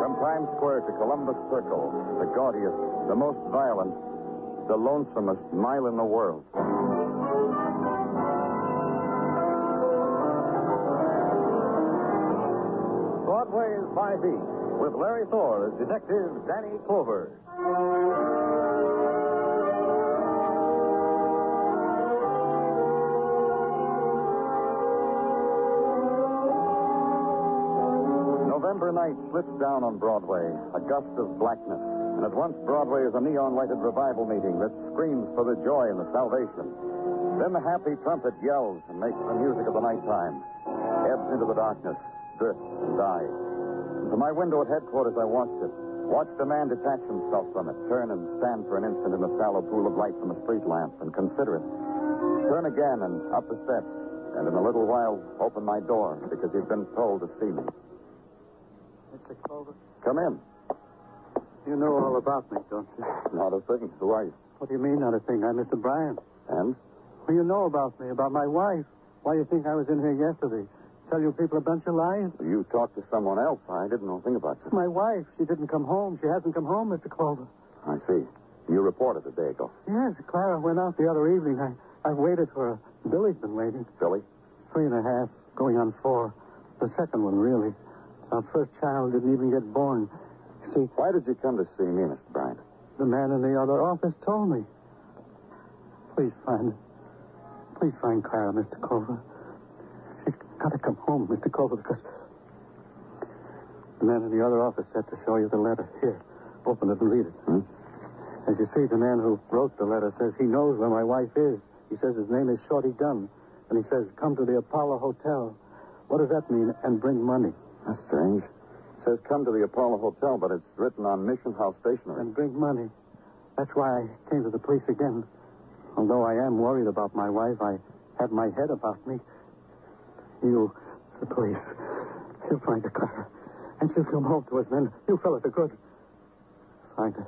From Times Square to Columbus Circle, the gaudiest, the most violent, the lonesomest mile in the world. Broadway's My Beat, with Larry Thor as Detective Danny Clover. Night slips down on Broadway, a gust of blackness, and at once Broadway is a neon-lighted revival meeting that screams for the joy and the salvation. Then the happy trumpet yells and makes the music of the nighttime, ebbs into the darkness, drifts and dies. And from my window at headquarters, I watched it. Watched a man detach himself from it, turn and stand for an instant in the shallow pool of light from the street lamp and consider it. Turn again and up the steps, and in a little while open my door because he'd been told to see me. Mr. Clover? Come in. You know all about me, don't you? Not a thing. Who are you? What do you mean, not a thing? I'm Mr. Bryan. And? Well, you know about me, about my wife. Why do you think I was in here yesterday? Tell you people a bunch of lies? You talked to someone else. I didn't know a thing about you. My wife. She didn't come home. She hasn't come home, Mr. Clover. I see. You reported a day ago. Yes, Clara went out the other evening. I waited for her. Billy's been waiting. Billy? 3 1/2, going on 4. The second one, really. Our first child didn't even get born. See, why did you come to see me, Mr. Bryant? The man in the other office told me. Please find Clara, Mr. Clover. She's got to come home, Mr. Clover, because the man in the other office said to show you the letter. Here, open it and read it. Hmm? As you see, the man who wrote the letter says he knows where my wife is. He says his name is Shorty Dunn, and he says, come to the Apollo Hotel. What does that mean? And bring money. That's strange. It says come to the Apollo Hotel, but it's written on Mission House stationery. And bring money. That's why I came to the police again. Although I am worried about my wife, I have my head about me. You, the police, you'll find her, Clara. And she'll come home to us, then. You fellas are good. Find her.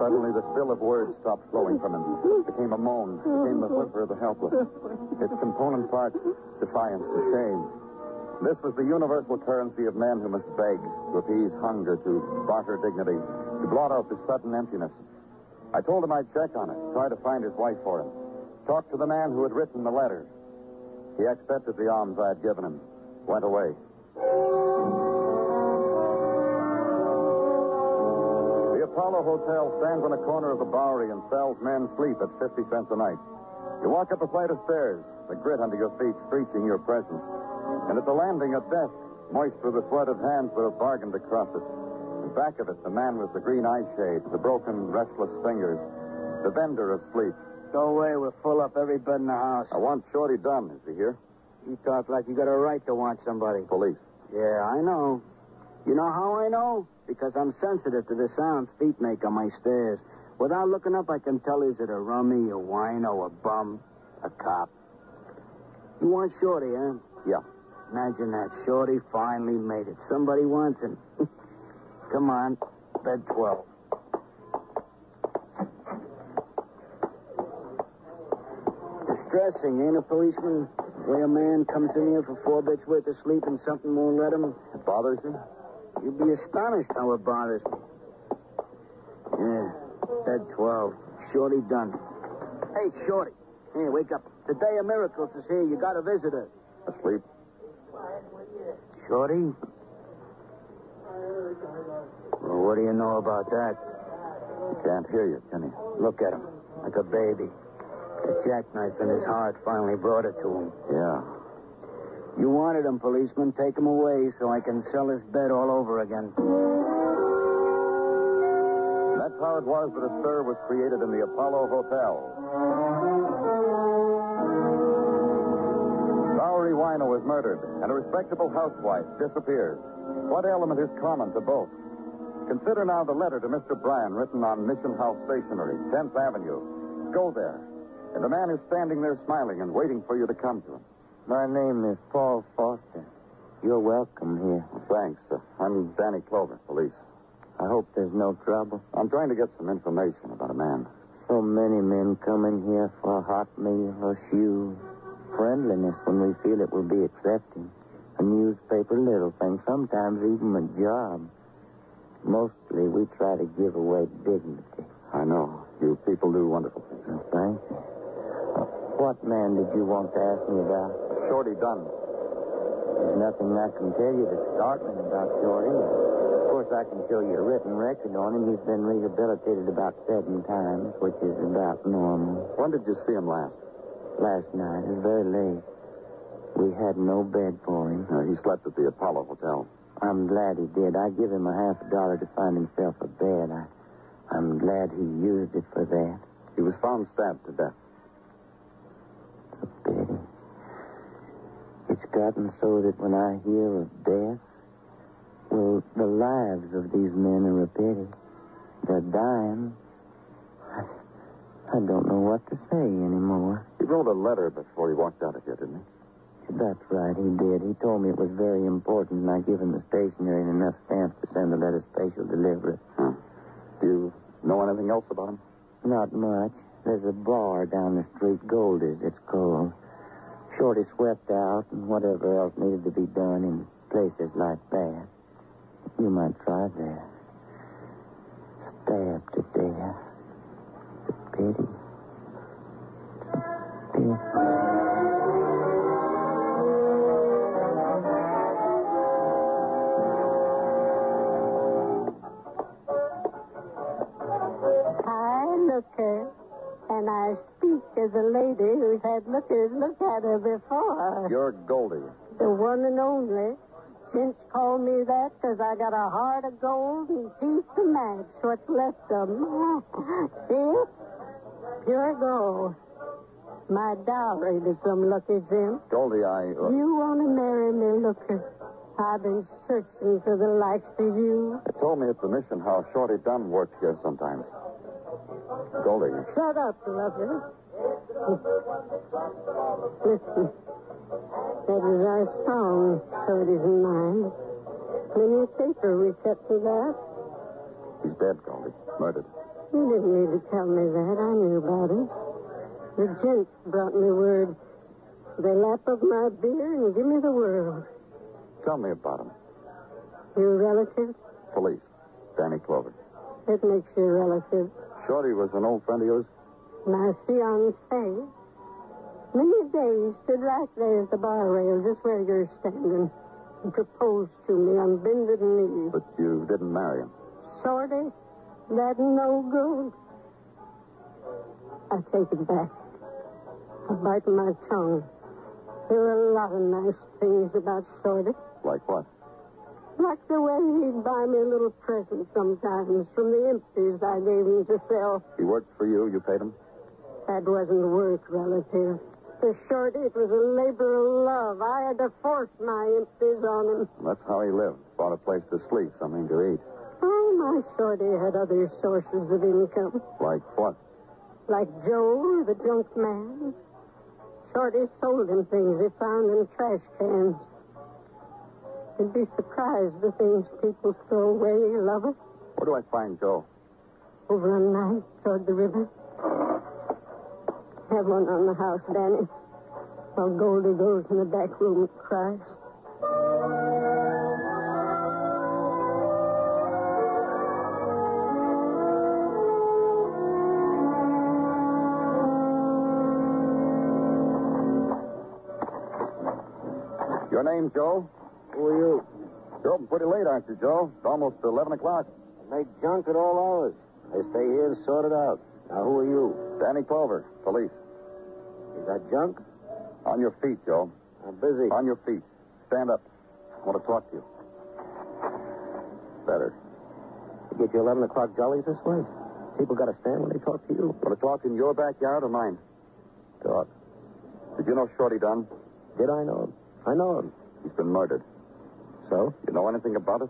Suddenly, the spill of words stopped flowing from him. It became a moan, became the whimper of the helpless. Its component parts, defiance and shame. This was the universal currency of men who must beg, to appease hunger, to barter dignity, to blot out the sudden emptiness. I told him I'd check on it, try to find his wife for him, talk to the man who had written the letter. He accepted the alms I had given him, went away. The Apollo Hotel stands on a corner of the Bowery and sells men sleep at 50 cents a night. You walk up a flight of stairs, the grit under your feet screeching your presence. And at the landing, a desk, moist with the sweat of hands that have bargained across it. And back of it, the man with the green eye shade, the broken, restless fingers, the vendor of sleep. Go away, we're full up every bed in the house. I want Shorty Dunn. Is he here? You talk like you got a right to want somebody. Police. Yeah, I know. You know how I know? Because I'm sensitive to the sound feet make on my stairs. Without looking up, I can tell is it a rummy, a wino, a bum, a cop. You want Shorty, huh? Yeah. Imagine that. Shorty finally made it. Somebody wants him. Come on. Bed 12. Distressing, ain't a policeman? The way a man comes in here for 4 bits worth of sleep and something won't let him. It bothers you? You'd be astonished how it bothers me. Yeah, bed 12. Shorty Dunn. Hey, Shorty. Hey, wake up. The Day of Miracles is here. You got a visitor. Asleep. Shorty? Well, what do you know about that? He can't hear you, can he? Look at him. Like a baby. The jackknife in his heart finally brought it to him. Yeah. You wanted him, policeman. Take him away so I can sell his bed all over again. That's how it was that a stir was created in the Apollo Hotel. Bowery Wino was murdered, and a respectable housewife disappears. What element is common to both? Consider now the letter to Mr. Bryan written on Mission House Stationery, 10th Avenue. Go there, and the man is standing there smiling and waiting for you to come to him. My name is Paul Foster. You're welcome here. Thanks. I'm Danny Clover, police. I hope there's no trouble. I'm trying to get some information about a man. So many men come in here for a hot meal or shoes. Friendliness when we feel it will be accepting. A newspaper, little thing, sometimes even a job. Mostly we try to give away dignity. I know. You people do wonderful things. Well, thank you. What man did you want to ask me about? Shorty Dunn. There's nothing I can tell you that's startling about Shorty. Of course, I can show you a written record on him. He's been rehabilitated about 7 times, which is about normal. When did you see him last? Last night. It was very late. We had no bed for him. He slept at the Apollo Hotel. I'm glad he did. I give him $50 to find himself a bed. I'm glad he used it for that. He was found stabbed to death. It's gotten so that when I hear of death, well, the lives of these men are a pity. They're dying. I don't know what to say anymore. He wrote a letter before he walked out of here, didn't he? That's right, he did. He told me it was very important, and I give him the stationery and enough stamps to send the letter special delivery. Huh. Do you know anything else about him? Not much. There's a bar down the street, Golders, it's called. Shorty swept out and whatever else needed to be done in places like that. You might try that. Stabbed to death. It's a pity. It's a pity. I look her. And I speak as a lady who's had looked at her before. You're Goldie. The one and only. Since called me that because I got a heart of gold and teeth to match what's left of them. See? Pure gold. My dowry to some lucky gent. Goldie, You want to marry me, looker? I've been searching for the likes of you. They told me at the Mission House Shorty Dunn worked here sometimes. Goldie. Shut up, lover. Listen. That is our song, so it isn't mine. The newspaper we kept to that. He's dead, Goldie. Murdered. You didn't need to tell me that. I knew about it. The gents brought me word. They lap up my beer and give me the world. Tell me about him. Your relative? Police. Danny Clover. It makes you a relative. Shorty was an old friend of yours? My fiancé. Many days stood right there at the bar rail, just where you're standing. He proposed to me on bended knees. But you didn't marry him? Shorty, that no good. I take it back. I bite my tongue. There were a lot of nice things about Shorty. Like what? Like the way he'd buy me a little present sometimes from the empties I gave him to sell. He worked for you? You paid him? That wasn't work, relative. For Shorty, it was a labor of love. I had to force my empties on him. Well, that's how he lived. Bought a place to sleep, something to eat. Oh, my Shorty had other sources of income. Like what? Like Joe, the junk man. Shorty sold him things he found in trash cans. You'd be surprised the things people throw away, lover. Where do I find Joe? Over on 9th toward the river. Have one on the house, Danny. While Goldie goes in the back room and cries. Your name, Joe? Who are you? You're open pretty late, aren't you, Joe? It's almost 11 o'clock. I make junk at all hours. I stay here and sort it out. Now, who are you? Danny Clover, police. Is that junk? On your feet, Joe. I'm busy. On your feet. Stand up. I want to talk to you. Better. You get your 11 o'clock jollies this way? People got to stand when they talk to you. Want to talk in your backyard or mine? Talk. Did you know Shorty Dunn? Did I know him? I know him. He's been murdered. So? You know anything about it?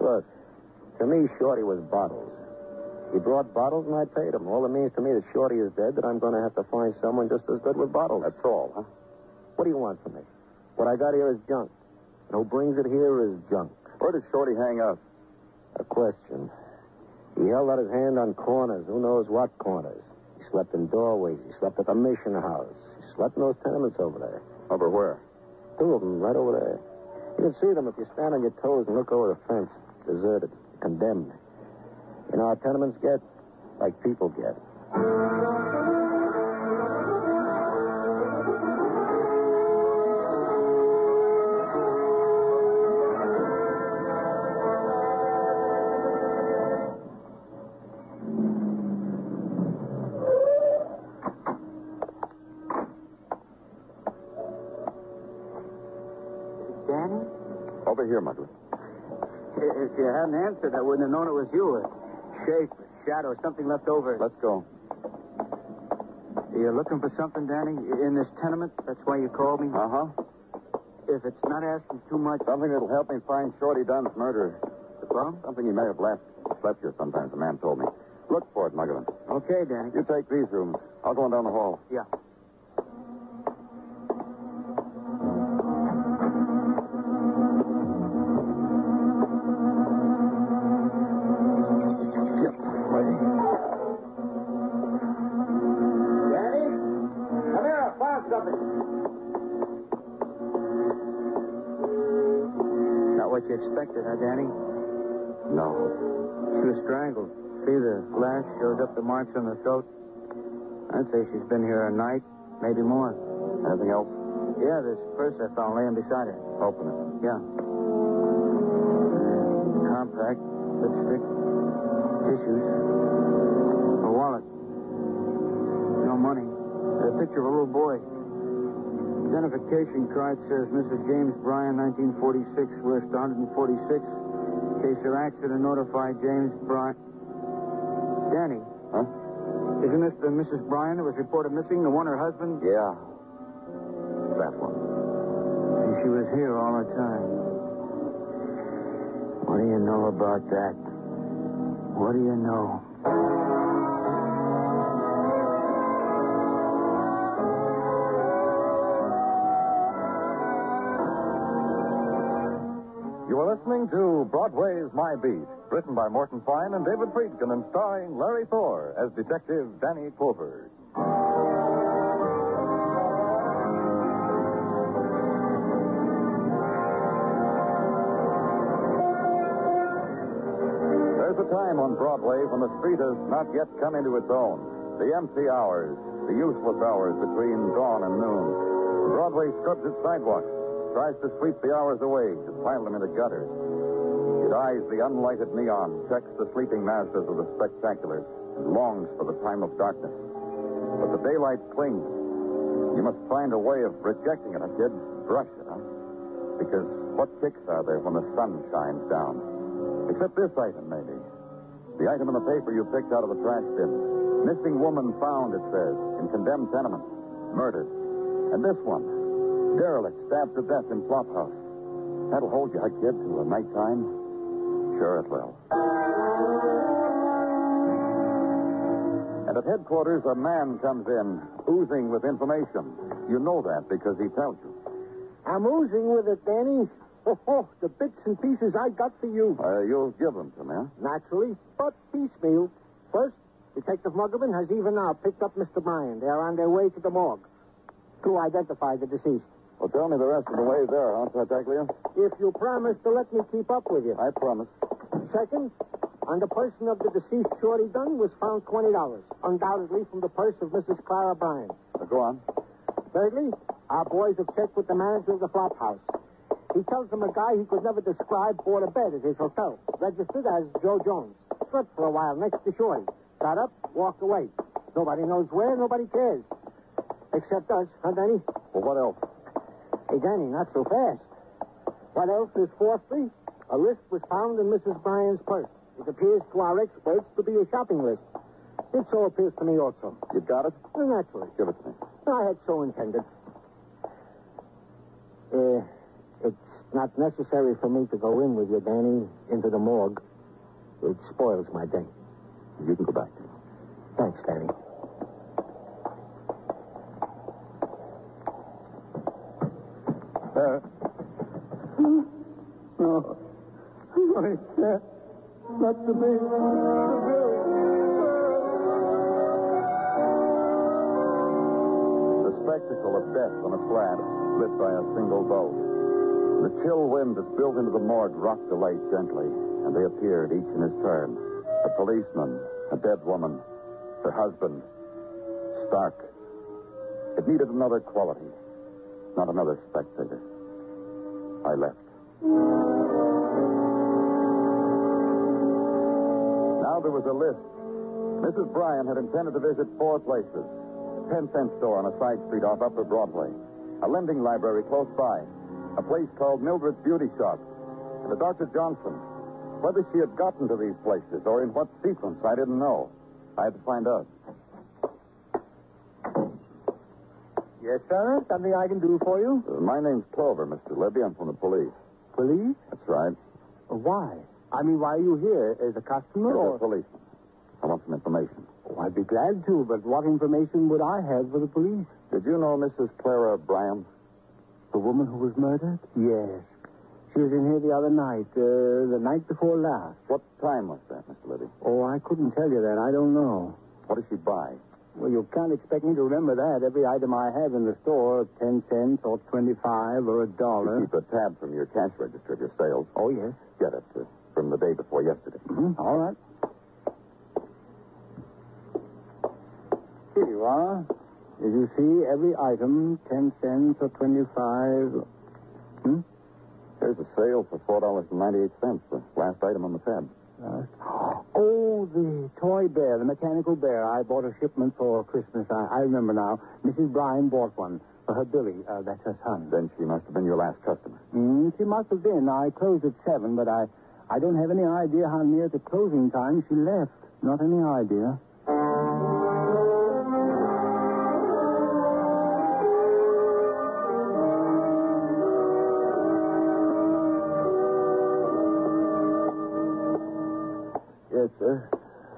Look, to me, Shorty was bottles. He brought bottles and I paid him. All it means to me that Shorty is dead, that I'm going to have to find someone just as good with bottles. That's all, huh? What do you want from me? What I got here is junk. And who brings it here is junk. Where did Shorty hang out? A question. He held out his hand on corners. Who knows what corners? He slept in doorways. He slept at the Mission House. He slept in those tenements over there. Over where? Two of them, right over there. You can see them if you stand on your toes and look over the fence. Deserted. Condemned. You know how tenements get? Like people get. Danny? Over here, Margaret. If you hadn't answered, I wouldn't have known it was you. Shape, shadow, something left over. Let's go. You're looking for something, Danny, in this tenement? That's why you called me? Uh-huh. If it's not asking too much... Something that'll help me find Shorty Dunn's murderer. The bomb? Something he may have left. It's left here sometimes, the man told me. Look for it, Muggerman. Okay, Danny. You take these rooms. I'll go on down the hall. Yeah. Danny? No. She was strangled. See, the lash shows up the marks on the throat. I'd say she's been here a night, maybe more. Anything else? Yeah, this purse I found laying beside her. Open it. Yeah. Compact, lipstick, tissues, a wallet. No money. A picture of a little boy. Identification card says Mrs. James Bryan, 1946, West 146. Case of accident, notify James Bryan. Danny. Huh? Isn't this the Mrs. Bryan that was reported missing? The one her husband? Yeah. That one. And she was here all the time. What do you know about that? What do you know? Listening to Broadway's My Beat, written by Morton Fine and David Friedkin and starring Larry Thor as Detective Danny Clover. There's a time on Broadway when the street has not yet come into its own. The empty hours, the useless hours between dawn and noon. Broadway scrubs its sidewalks, tries to sweep the hours away, to pile them into gutters. It eyes the unlighted neon, checks the sleeping masters of the spectacular, and longs for the time of darkness. But the daylight clings. You must find a way of rejecting it, a kid. Brush it, huh? Because what kicks are there when the sun shines down? Except this item, maybe. The item in the paper you picked out of the trash bin. Missing woman found, it says, in condemned tenement. Murdered. And this one. Derelict stabbed to death in Flophouse. That'll hold you, huh, kid, till the nighttime? Sure it will. And at headquarters, a man comes in, oozing with information. You know that because he tells you. I'm oozing with it, Danny. Oh, the bits and pieces I got for you. You'll give them to me, huh? Naturally, but piecemeal. First, Detective Muggerman has even now picked up Mr. Bryan. They are on their way to the morgue to identify the deceased. Well, tell me the rest of the way there, huh, Tartaglia? If you promise to let me keep up with you. I promise. Second, on the person of the deceased Shorty Dunn was found $20, undoubtedly from the purse of Mrs. Clara Bryan. Go on. Thirdly, our boys have checked with the manager of the flop house. He tells them a guy he could never describe bought a bed at his hotel, registered as Joe Jones. Slept for a while next to Shorty. Got up, walked away. Nobody knows where, nobody cares. Except us, huh, Danny? Well, what else? Hey, Danny, not so fast. What else is forthly? A list was found in Mrs. Bryan's purse. It appears to our experts to be a shopping list. It so appears to me also. You got it? Well, naturally. Give it to me. I had so intended. It's not necessary for me to go in with you, Danny, into the morgue. It spoils my day. You can go back. Thanks, Danny. No. I can't. Not to be. The spectacle of death on a flat lit by a single bulb. The chill wind that built into the morgue rocked the light gently, and they appeared, each in his turn. A policeman, a dead woman, her husband, stark. It needed another quality, not another spectator. I left. Now there was a list. Mrs. Bryan had intended to visit four places. A 10-cent store on a side street off Upper Broadway. A lending library close by. A place called Mildred's Beauty Shop. And a Dr. Johnson. Whether she had gotten to these places or in what sequence, I didn't know. I had to find out. Yes, sir? Something I can do for you? My name's Clover, Mr. Levy. I'm from the police. Police? That's right. Why? I mean, why are you here? As a customer or... As a policeman. I want some information. Oh, I'd be glad to, but what information would I have for the police? Did you know Mrs. Clara Bryan? The woman who was murdered? Yes. She was in here the other night, the night before last. What time was that, Mr. Liddy? Oh, I couldn't tell you that. I don't know. What did she buy? Well, you can't expect me to remember that. Every item I have in the store, 10 cents or 25 or $1. You keep a tab from your cash register of your sales. Oh, yes. Get it from the day before yesterday. Mm-hmm. All right. Here you are. As you see, every item, 10 cents or 25... Hmm? There's a sale for $4.98, the last item on the tab. Oh, the toy bear, the mechanical bear. I bought a shipment for Christmas. I remember now. Mrs. Bryan bought one for her Billy. That's her son. Then she must have been your last customer. She must have been. I closed at 7, but I don't have any idea how near the closing time she left. Not any idea.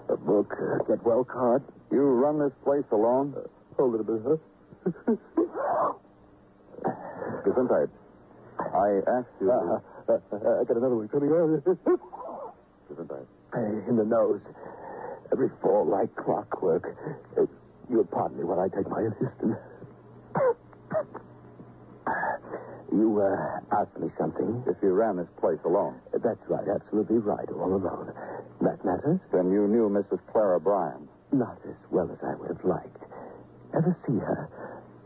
A book, get well card. You run this place alone? A little bit, huh? Gesundheit. I asked you. I got another one coming on. Gesundheit. In the nose. Every fall like clockwork. You'll pardon me when I take my assistant. You asked me something. If you ran this place alone. That's right, absolutely right, all alone. That matters? Then you knew Mrs. Clara Bryan. Not as well as I would have liked. Never see her.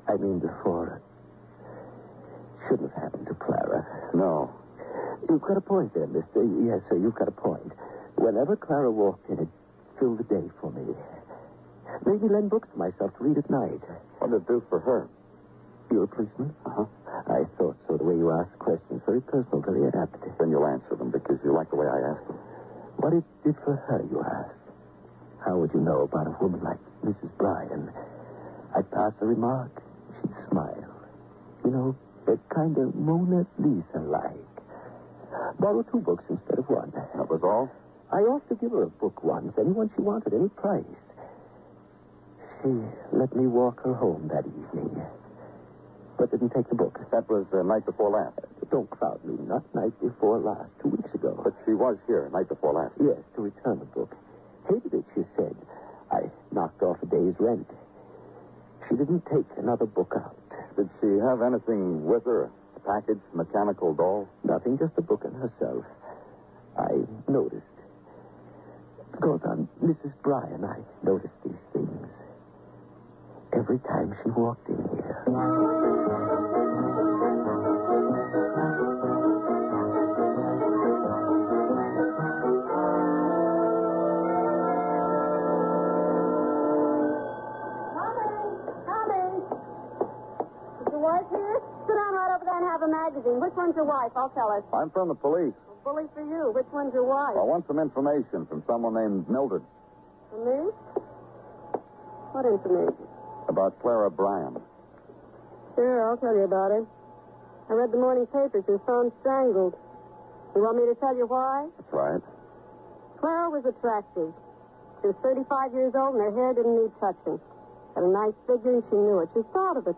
I mean, before. Shouldn't have happened to Clara. No. You've got a point there, mister. Yes, sir, you've got a point. Whenever Clara walked in, it filled the day for me. Maybe lend books to myself to read at night. What did it do for her? You're a policeman? Uh-huh. I thought so, the way you asked questions. Very personal, very apt. Then you'll answer them because you like the way I asked them. What it did for her, you asked. How would you know about a woman like Mrs. Bryan? I'd pass a remark. She'd smile. You know, a kind of Mona Lisa-like. Borrow 2 books instead of 1. That was all? I offered to give her a book once, any one she wanted, any price. She let me walk her home that evening. But didn't take the book. That was the night before last. Don't crowd me. Not night before last. 2 weeks ago. But she was here night before last. Yes, to return the book. Hated it, she said. I knocked off a day's rent. She didn't take another book out. Did she have anything with her? A package, mechanical doll? Nothing, just a book and herself. I noticed. Because on Mrs. Bryan, I noticed these things. Every time she walked in here. Coming! Is your wife here? Sit down right over there and have a magazine. messaging. Which one's your wife? I'll tell her. I'm from the police. Well, bully for you. Which one's your wife? I want some information from someone named Mildred. From me? What information? About Clara Bryan. Sure, I'll tell you about it. I read the morning papers and found strangled. You want me to tell you why? That's right. Clara was attractive. She was 35 years old and her hair didn't need touching. Had a nice figure and she knew it. She was proud of it.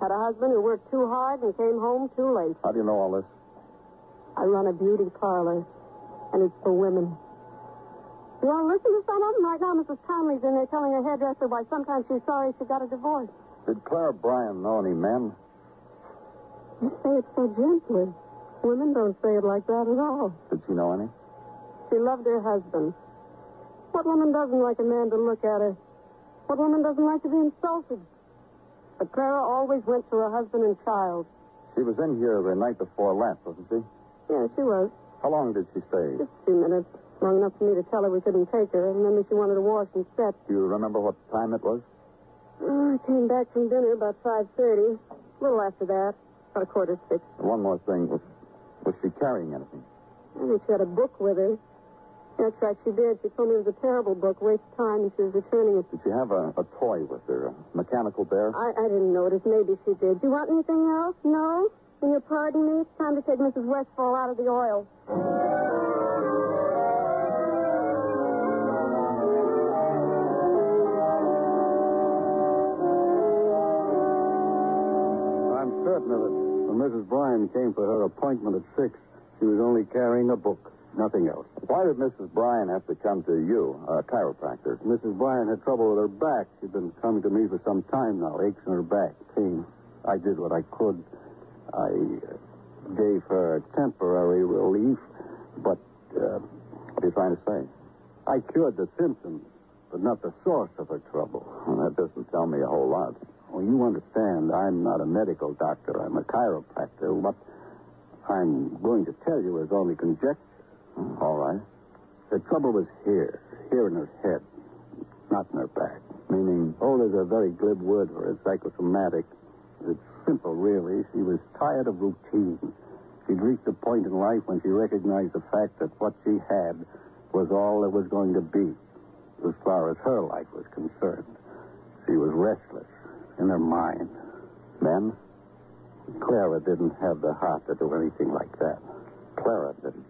Had a husband who worked too hard and came home too late. How do you know all this? I run a beauty parlor, and it's for women. You want to listen to some of them? Right now, Mrs. Conley's in there telling her hairdresser why sometimes she's sorry she got a divorce. Did Clara Bryan know any men? You say it so gently. Women don't say it like that at all. Did she know any? She loved her husband. What woman doesn't like a man to look at her? What woman doesn't like to be insulted? But Clara always went to her husband and child. She was in here the night before last, wasn't she? Yeah, she was. How long did she stay? Just a few minutes. Long enough for me to tell her we couldn't take her, and then she wanted to wash and set. Do you remember what time it was? Oh, I came back from dinner about 5:30. A little after that. About a quarter to six. One more thing. Was she carrying anything? I think she had a book with her. That's right, she did. She told me it was a terrible book, waste of time, and she was returning it. Did she have a toy with her, a mechanical bear? I didn't notice. Maybe she did. Do you want anything else? No? Will you pardon me? It's time to take Mrs. Westfall out of the oil. I'm certain of it. When Mrs. Bryan came for her appointment at 6, she was only carrying a book. Nothing else. Why did Mrs. Bryan have to come to you, a chiropractor? Mrs. Bryan had trouble with her back. She'd been coming to me for some time now, aches in her back, pain. I did what I could. I gave her temporary relief, but... What are you trying to say? I cured the symptoms, but not the source of her trouble. Well, that doesn't tell me a whole lot. Well, you understand, I'm not a medical doctor. I'm a chiropractor. What I'm going to tell you is only conjecture. All right. The trouble was here in her head, not in her back. Meaning? Oh, there's a very glib word for it, psychosomatic. It's simple, really. She was tired of routine. She'd reached a point in life when she recognized the fact that what she had was all there was going to be, as far as her life was concerned. She was restless in her mind. Men? Clara didn't have the heart to do anything like that. Clara didn't.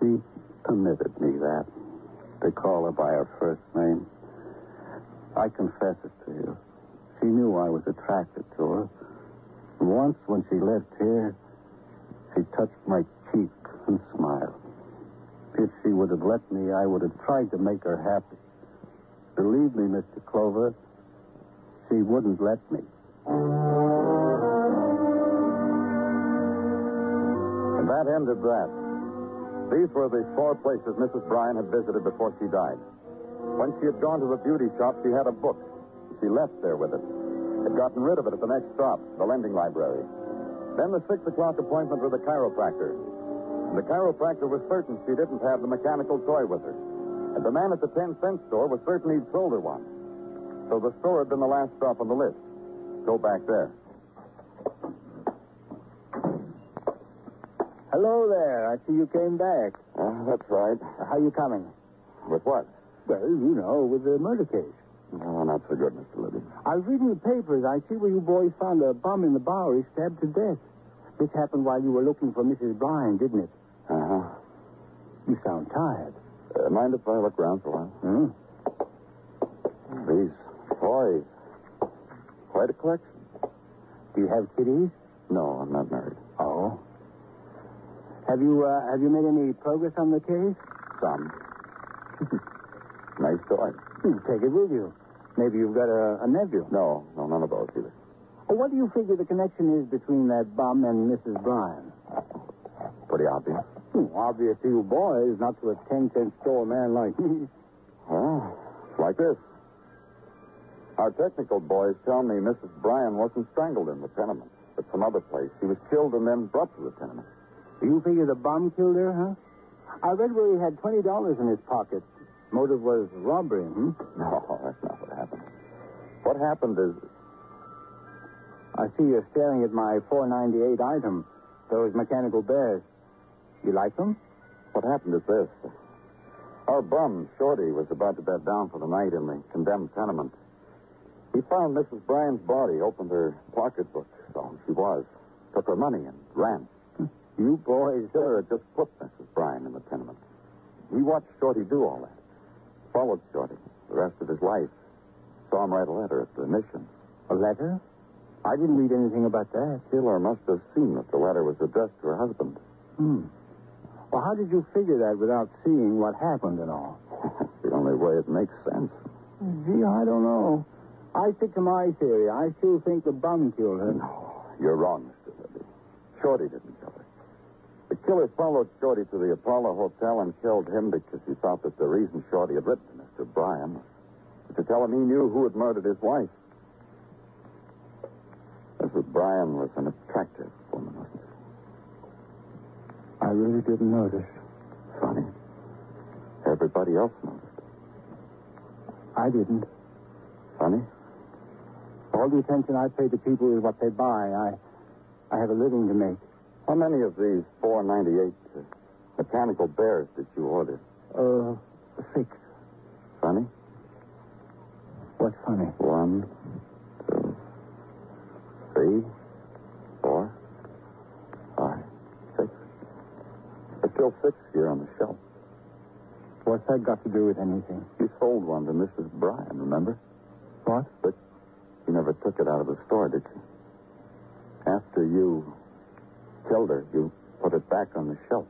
She permitted me that, to call her by her first name. I confess it to you. She knew I was attracted to her. Once, when she left here, she touched my cheek and smiled. If she would have let me, I would have tried to make her happy. Believe me, Mr. Clover, she wouldn't let me. And that ended that. These were the four places Mrs. Bryan had visited before she died. When she had gone to the beauty shop, she had a book. She left there with it. Had gotten rid of it at the next stop, the lending library. Then the 6 o'clock appointment with the chiropractor. And the chiropractor was certain she didn't have the mechanical toy with her. And the man at the 10-cent store was certain he'd sold her one. So the store had been the last stop on the list. Go back there. Hello there. I see you came back. That's right. How you coming? With what? Well, you know, with the murder case. Oh, not so good, Mr. Liddy. I was reading the papers. I see where you boys found a bum in the Bowery stabbed to death. This happened while you were looking for Mrs. Bryan, didn't it? Uh-huh. You sound tired. Mind if I look round for a while? Hmm? These toys. Quite a collection. Do you have kiddies? No, I'm not married. Oh. Have you made any progress on the case? Some. Nice toy. You take it with you. Maybe you've got a nephew. No, none of those either. Well, what do you figure the connection is between that bum and Mrs. Bryan? Pretty obvious. Obvious to you boys, not to a 10-cent store man like me. Oh, it's like this. Our technical boys tell me Mrs. Bryan wasn't strangled in the tenement, but some other place. She was killed and then brought to the tenement. You figure the bum killed her, huh? I read where he had $20 in his pocket. Motive was robbery, No, that's not what happened. What happened is... I see you're staring at my 498 item, those mechanical bears. You like them? What happened is this. Our bum, Shorty, was about to bed down for the night in the condemned tenement. He found Mrs. Bryan's body, opened her pocketbook, so she was, took her money and ran. You boys... Sure, just put Mrs. Bryan in the tenement. We watched Shorty do all that. Followed Shorty the rest of his life. Saw him write a letter at the Mission. A letter? I didn't read anything about that. Taylor must have seen that the letter was addressed to her husband. Well, how did you figure that without seeing what happened and all? The only way it makes sense. Gee, I don't know. I stick to my theory. I still think the bum killed her. No, you're wrong, Mr. Libby. Shorty didn't kill her. The killer followed Shorty to the Apollo Hotel and killed him because he thought that the reason Shorty had written to Mr. Bryan was to tell him he knew who had murdered his wife. Mrs. Bryan was an attractive woman, wasn't she? I really didn't notice. Funny. Everybody else noticed. I didn't. Funny? All the attention I pay to people is what they buy. I have a living to make. How many of these 498 mechanical bears did you order? 6. Funny? What's funny? 1, 2, 3, 4, 5, 6. There's still 6 here on the shelf. What's that got to do with anything? You sold one to Mrs. Bryan, remember? What? But you never took it out of the store, did you? After you killed her, you put it back on the shelf.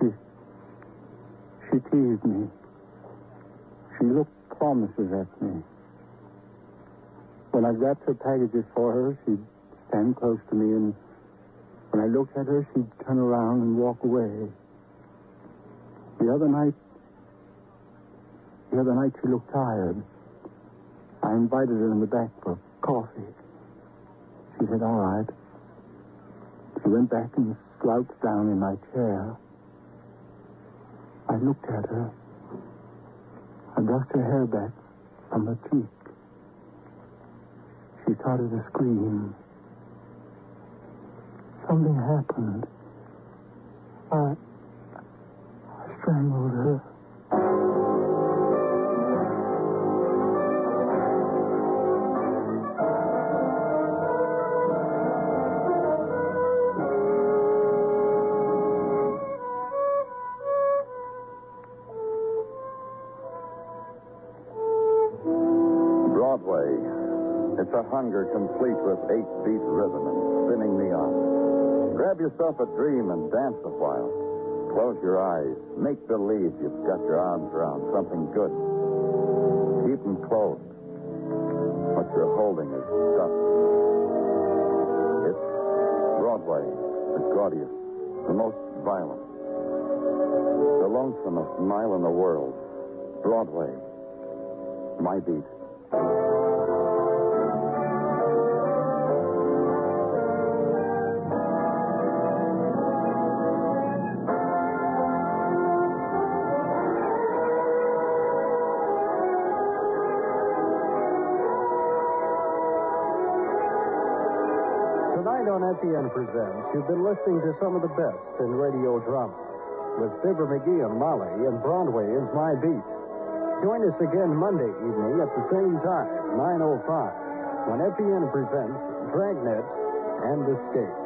She teased me. She looked promises at me. When I wrapped her packages for her, she'd stand close to me, and when I looked at her, she'd turn around and walk away. The other night she looked tired. I invited her in the back for coffee. She said, all right. She went back and slouched down in my chair. I looked at her. I brushed her hair back from her cheek. She started to scream. Something happened. I strangled her. It's a hunger complete with 8-beat rhythm and spinning neon. Grab yourself a dream and dance a while. Close your eyes. Make believe you've got your arms around something good. Keep them closed. What you're holding is stuff. It's Broadway, the gaudiest, the most violent, the lonesomest mile in the world. Broadway, my beat. FBN presents. You've been listening to some of the best in radio drama with Fibber McGee and Molly in Broadway's My Beat. Join us again Monday evening at the same time, 9:05, when FBN presents Dragnet and Escape.